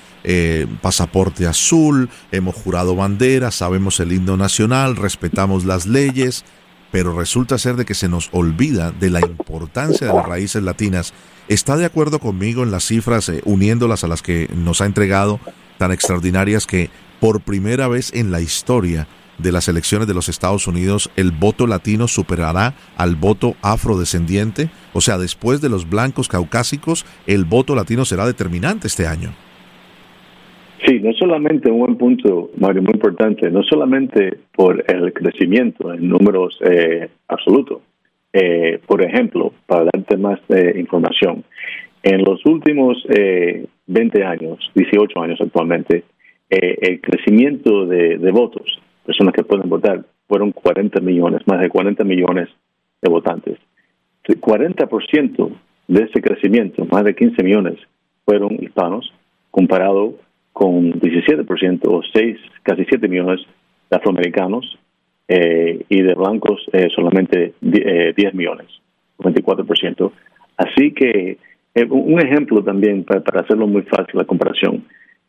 pasaporte azul, hemos jurado bandera, sabemos el himno nacional, respetamos las leyes, pero resulta ser de que se nos olvida de la importancia de las raíces latinas. ¿Está de acuerdo conmigo en las cifras, uniéndolas a las que nos ha entregado, tan extraordinarias, que por primera vez en la historia de las elecciones de los Estados Unidos, el voto latino superará al voto afrodescendiente? O sea, después de los blancos caucásicos, el voto latino será determinante este año. Sí, no solamente, un buen punto, Mario, muy importante, no solamente por el crecimiento en números absolutos. Por ejemplo, para darte más información, en los últimos 20 años, 18 años actualmente, el crecimiento de votos, personas que pueden votar, fueron 40 millones, más de 40 millones de votantes. El 40% de ese crecimiento, más de 15 millones, fueron hispanos, comparado con 17% o 6, casi 7 millones de afroamericanos, y de blancos solamente 10 millones, 24%. Así que un ejemplo también, para hacerlo muy fácil la comparación,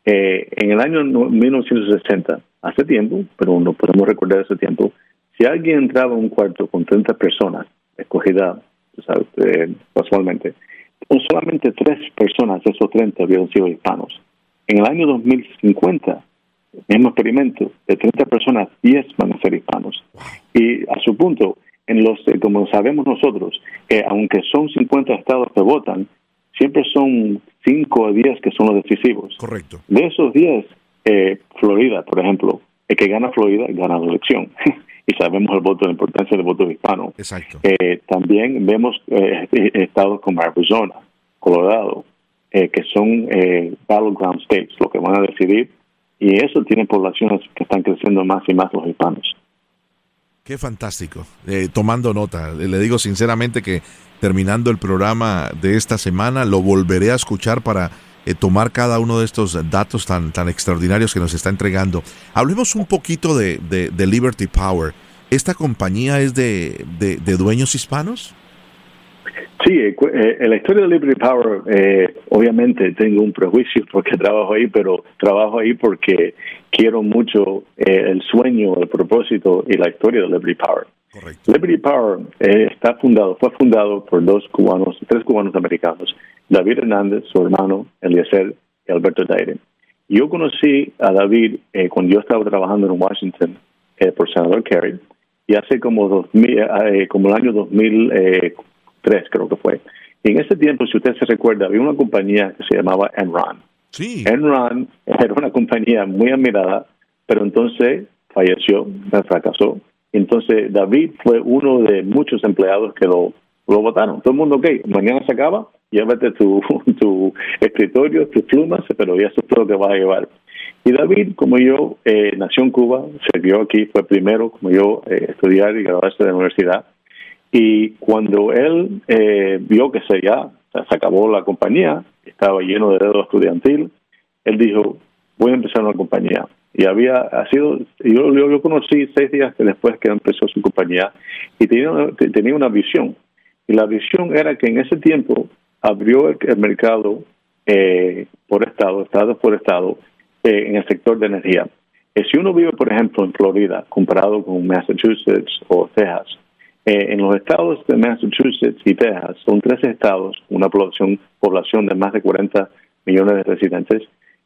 en el año 1960, hace tiempo, pero no podemos recordar ese tiempo, si alguien entraba a un cuarto con 30 personas, escogida casualmente, solamente 3 personas de esos 30 habían sido hispanos. En el año 2050, mismo experimento, de 30 personas, 10 van a ser hispanos. Y a su punto, como sabemos nosotros, aunque son 50 estados que votan, siempre son 5 o 10 que son los decisivos. Correcto. De esos 10, Florida, por ejemplo, el que gana Florida gana la elección. Y sabemos la importancia del voto hispano. Exacto. También vemos estados como Arizona, Colorado, que son battleground states, lo que van a decidir. Y eso tiene poblaciones que están creciendo más y más los hispanos. Qué fantástico. Tomando nota, le digo sinceramente que terminando el programa de esta semana lo volveré a escuchar para tomar cada uno de estos datos tan extraordinarios que nos está entregando. Hablemos un poquito de Liberty Power. ¿Esta compañía es de dueños hispanos? Sí, en la historia de Liberty Power, obviamente tengo un prejuicio porque trabajo ahí, pero trabajo ahí porque quiero mucho el sueño, el propósito y la historia de Liberty Power. Correcto. Liberty Power fue fundado por tres cubanos americanos, David Hernández, su hermano, Eliezer y Alberto Daire. Yo conocí a David cuando yo estaba trabajando en Washington por Senador Kerry, y hace como el año 2003, creo que fue, Y en ese tiempo, si usted se recuerda, había una compañía que se llamaba Enron. Sí. Enron era una compañía muy admirada, pero entonces falleció, fracasó. Entonces David fue uno de muchos empleados que lo votaron. Todo el mundo, ok, mañana se acaba, llévate tu escritorio, tus plumas, pero ya eso es todo lo que vas a llevar. Y David, como yo, nació en Cuba, se crió aquí, fue primero, como yo, estudiar y graduarse de la universidad. Y cuando él vio que se acabó la compañía, estaba lleno de deuda estudiantil, él dijo, voy a empezar una compañía. Y yo conocí 6 días después que empezó su compañía y tenía una visión. Y la visión era que en ese tiempo abrió el mercado por estado por estado, en el sector de energía. Si uno vive, por ejemplo, en Florida, comparado con Massachusetts o Texas, en los estados de Massachusetts y Texas, son 13 estados, una población de más de 40 millones de residentes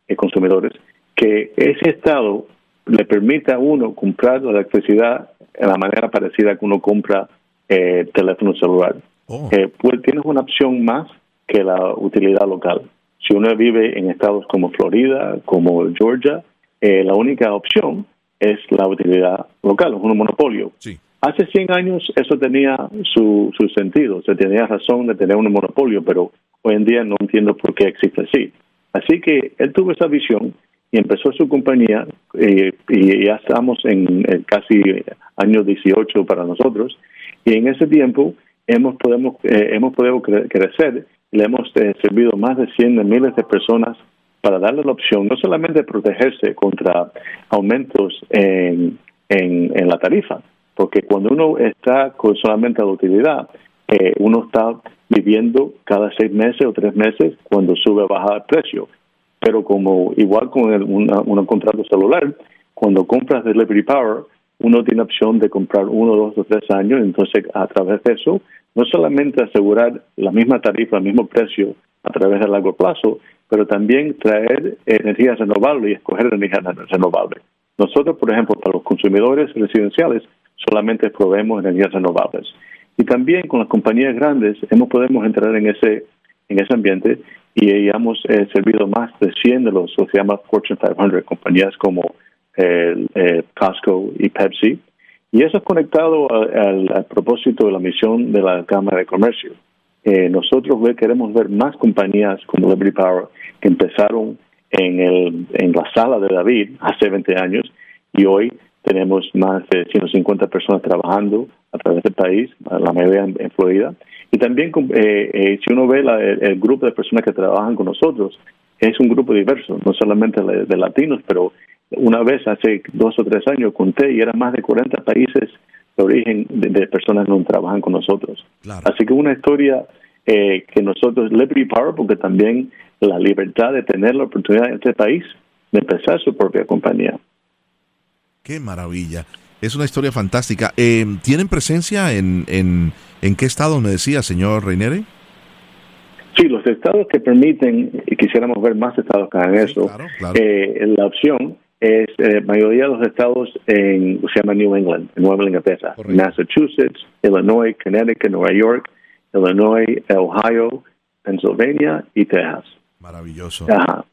y consumidores, que ese estado le permita a uno comprar la electricidad de la manera parecida que uno compra teléfono celular. Pues tienes una opción más que la utilidad local. Si uno vive en estados como Florida, como Georgia, la única opción es la utilidad local, es un monopolio. Sí. Hace 100 años eso tenía su sentido, se tenía razón de tener un monopolio, pero hoy en día no entiendo por qué existe así. Así que él tuvo esa visión y empezó su compañía, y ya estamos en casi año 18 para nosotros, y en ese tiempo hemos podido crecer. Le hemos servido más de 100 de miles de personas para darle la opción, no solamente de protegerse contra aumentos en la tarifa, porque cuando uno está con solamente la utilidad, uno está viviendo cada 6 meses o 3 meses cuando sube o baja el precio. Pero como igual con un contrato celular, cuando compras de Liberty Power, uno tiene opción de comprar 1, 2 o 3 años, entonces a través de eso, no solamente asegurar la misma tarifa, el mismo precio a través de largo plazo, pero también traer energías renovables y escoger energías renovables. Nosotros, por ejemplo, para los consumidores residenciales, solamente proveemos energías renovables. Y también con las compañías grandes podemos entrar en ese ambiente y hemos servido más de 100 de los que se llama Fortune 500, compañías como Costco y Pepsi. Y eso es conectado al propósito de la misión de la Cámara de Comercio. Nosotros queremos ver más compañías como Liberty Power que empezaron en la sala de David hace 20 años y hoy tenemos más de 150 personas trabajando a través del país, la mayoría en Florida. Y también si uno ve el grupo de personas que trabajan con nosotros, es un grupo diverso, no solamente de latinos, pero una vez hace 2 o 3 años conté y eran más de 40 países de origen de personas que no trabajan con nosotros. Claro. Así que una historia que nosotros, Liberty Power, porque también la libertad de tener la oportunidad en este país de empezar su propia compañía. ¡Qué maravilla! Es una historia fantástica. ¿Tienen presencia en qué estados me decía, señor Reyneri? Sí, los estados que permiten, y quisiéramos ver más estados que hagan eso, claro. La opción es mayoría de los estados se llama New England, Nueva Inglaterra, Massachusetts, Illinois, Connecticut, Nueva York, Illinois, Ohio, Pennsylvania y Texas. Maravilloso. Ajá.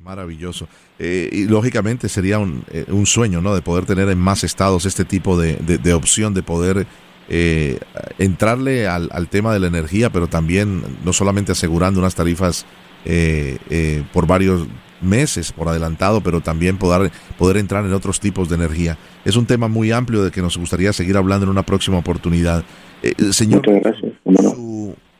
Maravilloso. Y lógicamente sería un sueño, ¿no?, de poder tener en más estados este tipo de opción, de poder entrarle al tema de la energía, pero también no solamente asegurando unas tarifas por varios meses por adelantado, pero también poder entrar en otros tipos de energía. Es un tema muy amplio de que nos gustaría seguir hablando en una próxima oportunidad. Señor,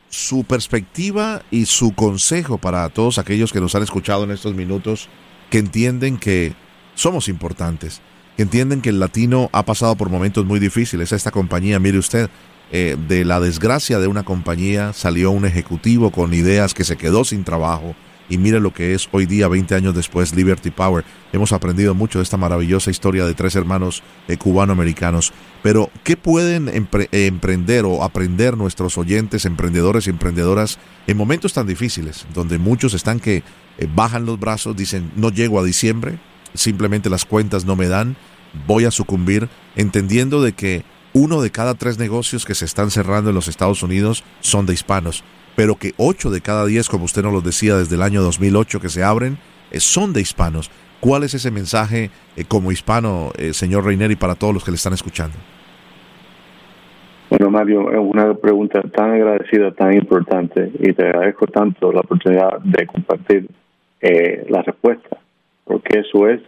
su perspectiva y su consejo para todos aquellos que nos han escuchado en estos minutos, que entienden que somos importantes, que entienden que el latino ha pasado por momentos muy difíciles. Esta compañía, mire usted, de la desgracia de una compañía salió un ejecutivo con ideas que se quedó sin trabajo, y mire lo que es hoy día, 20 años después, Liberty Power. Hemos aprendido mucho de esta maravillosa historia de 3 hermanos cubano-americanos. Pero, ¿qué pueden emprender o aprender nuestros oyentes, emprendedores y emprendedoras, en momentos tan difíciles, donde muchos están que bajan los brazos, dicen, no llego a diciembre, simplemente las cuentas no me dan, voy a sucumbir, entendiendo de que uno de cada 3 negocios que se están cerrando en los Estados Unidos son de hispanos, pero que 8 de cada 10, como usted nos lo decía desde el año 2008 que se abren, son de hispanos. ¿Cuál es ese mensaje como hispano, señor Reyneri, para todos los que le están escuchando? Bueno, Mario, es una pregunta tan agradecida, tan importante, y te agradezco tanto la oportunidad de compartir la respuesta, porque eso es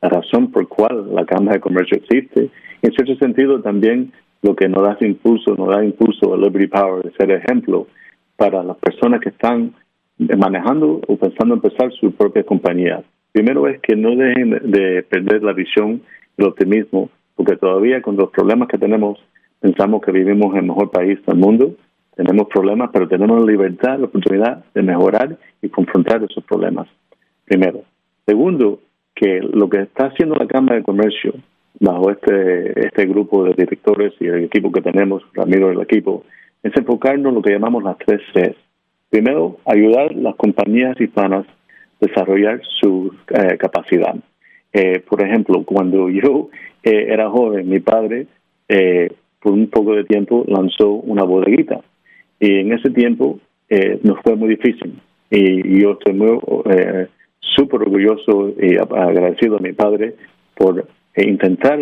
la razón por cual la Cámara de Comercio existe. En cierto sentido, también lo que nos da impulso a Liberty Power de ser ejemplo para las personas que están manejando o pensando empezar su propia compañía. Primero es que no dejen de perder la visión, el optimismo, porque todavía con los problemas que tenemos, pensamos que vivimos en el mejor país del mundo. Tenemos problemas, pero tenemos la libertad, la oportunidad de mejorar y confrontar esos problemas. Primero. Segundo, que lo que está haciendo la Cámara de Comercio, bajo este grupo de directores y el equipo que tenemos, Ramiro del equipo, es enfocarnos en lo que llamamos las 3 Cs. Primero, ayudar a las compañías hispanas a desarrollar su capacidad. Por ejemplo, cuando yo era joven, mi padre, por un poco de tiempo, lanzó una bodeguita. Y en ese tiempo nos fue muy difícil. Y yo estoy muy súper orgulloso y agradecido a mi padre por intentar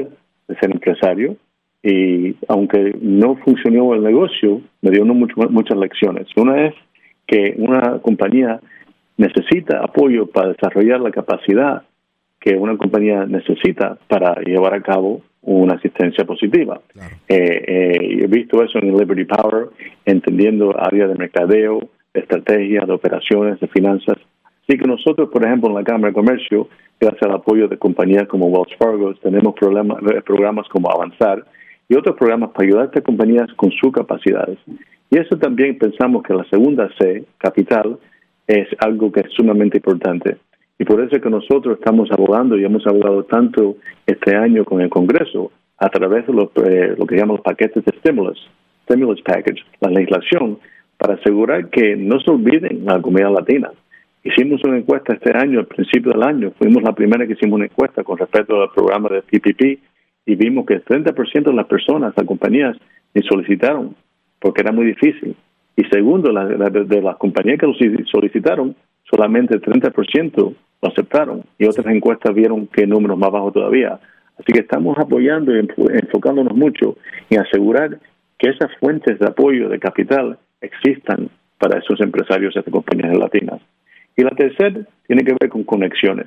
ser empresario, y aunque no funcionó el negocio, me dio muchas lecciones. Una es que una compañía necesita apoyo para desarrollar la capacidad que una compañía necesita para llevar a cabo una asistencia positiva. Claro. He visto eso en Liberty Power, entendiendo áreas de mercadeo, de estrategias, de operaciones, de finanzas. Así que nosotros, por ejemplo, en la Cámara de Comercio, gracias al apoyo de compañías como Wells Fargo, tenemos programas como Avanzar y otros programas para ayudar a estas compañías con sus capacidades. Y eso también pensamos que la segunda C, capital, es algo que es sumamente importante. Y por eso es que nosotros estamos abogando y hemos abogado tanto este año con el Congreso a través de lo que llamamos paquetes de stimulus package, la legislación, para asegurar que no se olviden la comunidad latina. Hicimos una encuesta este año, al principio del año, fuimos la primera que hicimos una encuesta con respecto al programa de PPP y vimos que el 30% de las personas, las compañías, ni solicitaron porque era muy difícil. Y segundo, de las compañías que lo solicitaron, solamente el 30% lo aceptaron y otras encuestas vieron que números más bajos todavía. Así que estamos apoyando y enfocándonos mucho en asegurar que esas fuentes de apoyo de capital existan para esos empresarios, esas compañías latinas. Y la tercera tiene que ver con conexiones.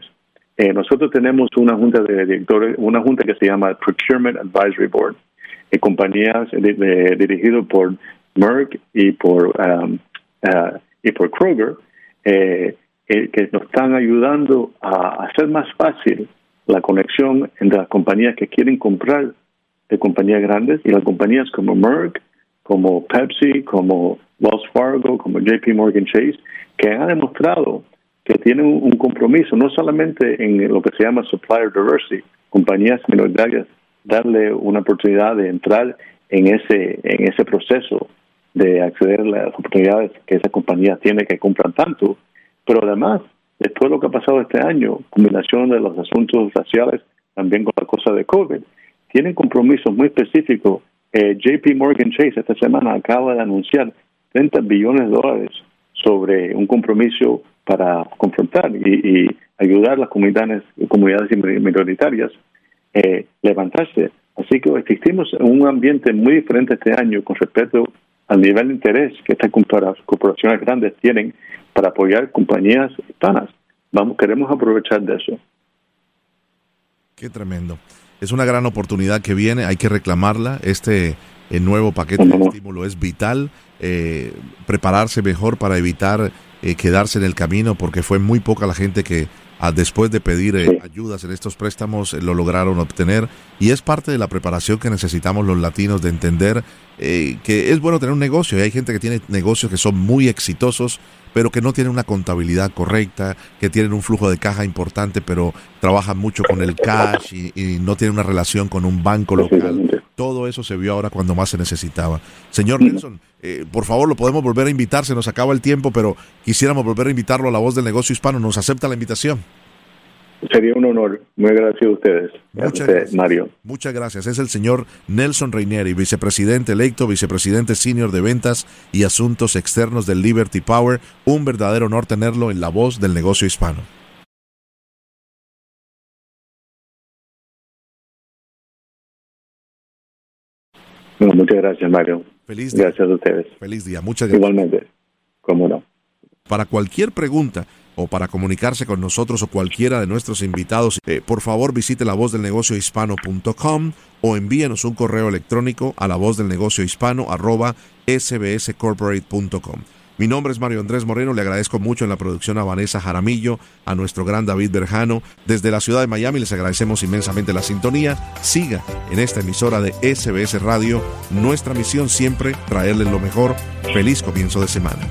Nosotros tenemos una junta de directores, una junta que se llama Procurement Advisory Board, compañías dirigido por Merck y por Kroger, que nos están ayudando a hacer más fácil la conexión entre las compañías que quieren comprar de compañías grandes y las compañías como Merck, como Pepsi, como Wells Fargo, como J.P. Morgan Chase, que han demostrado que tienen un compromiso, no solamente en lo que se llama supplier diversity, compañías minoritarias, darle una oportunidad de entrar en ese proceso de acceder a las oportunidades que esa compañía tiene que compran tanto, pero además, después de lo que ha pasado este año, combinación de los asuntos raciales, también con la cosa de COVID, tienen compromisos muy específicos. J.P. Morgan Chase esta semana acaba de anunciar $30 billones sobre un compromiso para confrontar y ayudar a las comunidades minoritarias a levantarse. Así que existimos en un ambiente muy diferente este año con respecto al nivel de interés que estas corporaciones grandes tienen para apoyar compañías hispanas. Queremos aprovechar de eso. Qué tremendo. Es una gran oportunidad que viene, hay que reclamarla. El nuevo paquete de estímulo es vital, prepararse mejor para evitar quedarse en el camino, porque fue muy poca la gente que después de pedir ayudas en estos préstamos lo lograron obtener, y es parte de la preparación que necesitamos los latinos de entender que es bueno tener un negocio, y hay gente que tiene negocios que son muy exitosos, pero que no tienen una contabilidad correcta, que tienen un flujo de caja importante, pero trabajan mucho con el cash y no tienen una relación con un banco local. Todo eso se vio ahora cuando más se necesitaba. Señor Nelson, por favor, lo podemos volver a invitar, se nos acaba el tiempo, pero quisiéramos volver a invitarlo a La Voz del Negocio Hispano. ¿Nos acepta la invitación? Sería un honor. Muy agradecido a ustedes. Muchas gracias. Mario. Muchas gracias. Es el señor Nelson Reyneri, vicepresidente electo, vicepresidente senior de ventas y asuntos externos del Liberty Power. Un verdadero honor tenerlo en la voz del negocio hispano. Bueno, muchas gracias, Mario. Feliz día. Gracias a ustedes. Feliz día. Muchas gracias. Igualmente. Cómo no. Para cualquier pregunta o para comunicarse con nosotros o cualquiera de nuestros invitados, por favor visite lavozdelnegociohispano.com o envíenos un correo electrónico a lavozdelnegociohispano@sbscorporate.com. Mi nombre es Mario Andrés Moreno, le agradezco mucho en la producción a Vanessa Jaramillo, a nuestro gran David Berjano. Desde la ciudad de Miami les agradecemos inmensamente la sintonía. Siga en esta emisora de SBS Radio, nuestra misión siempre traerles lo mejor. Feliz comienzo de semana.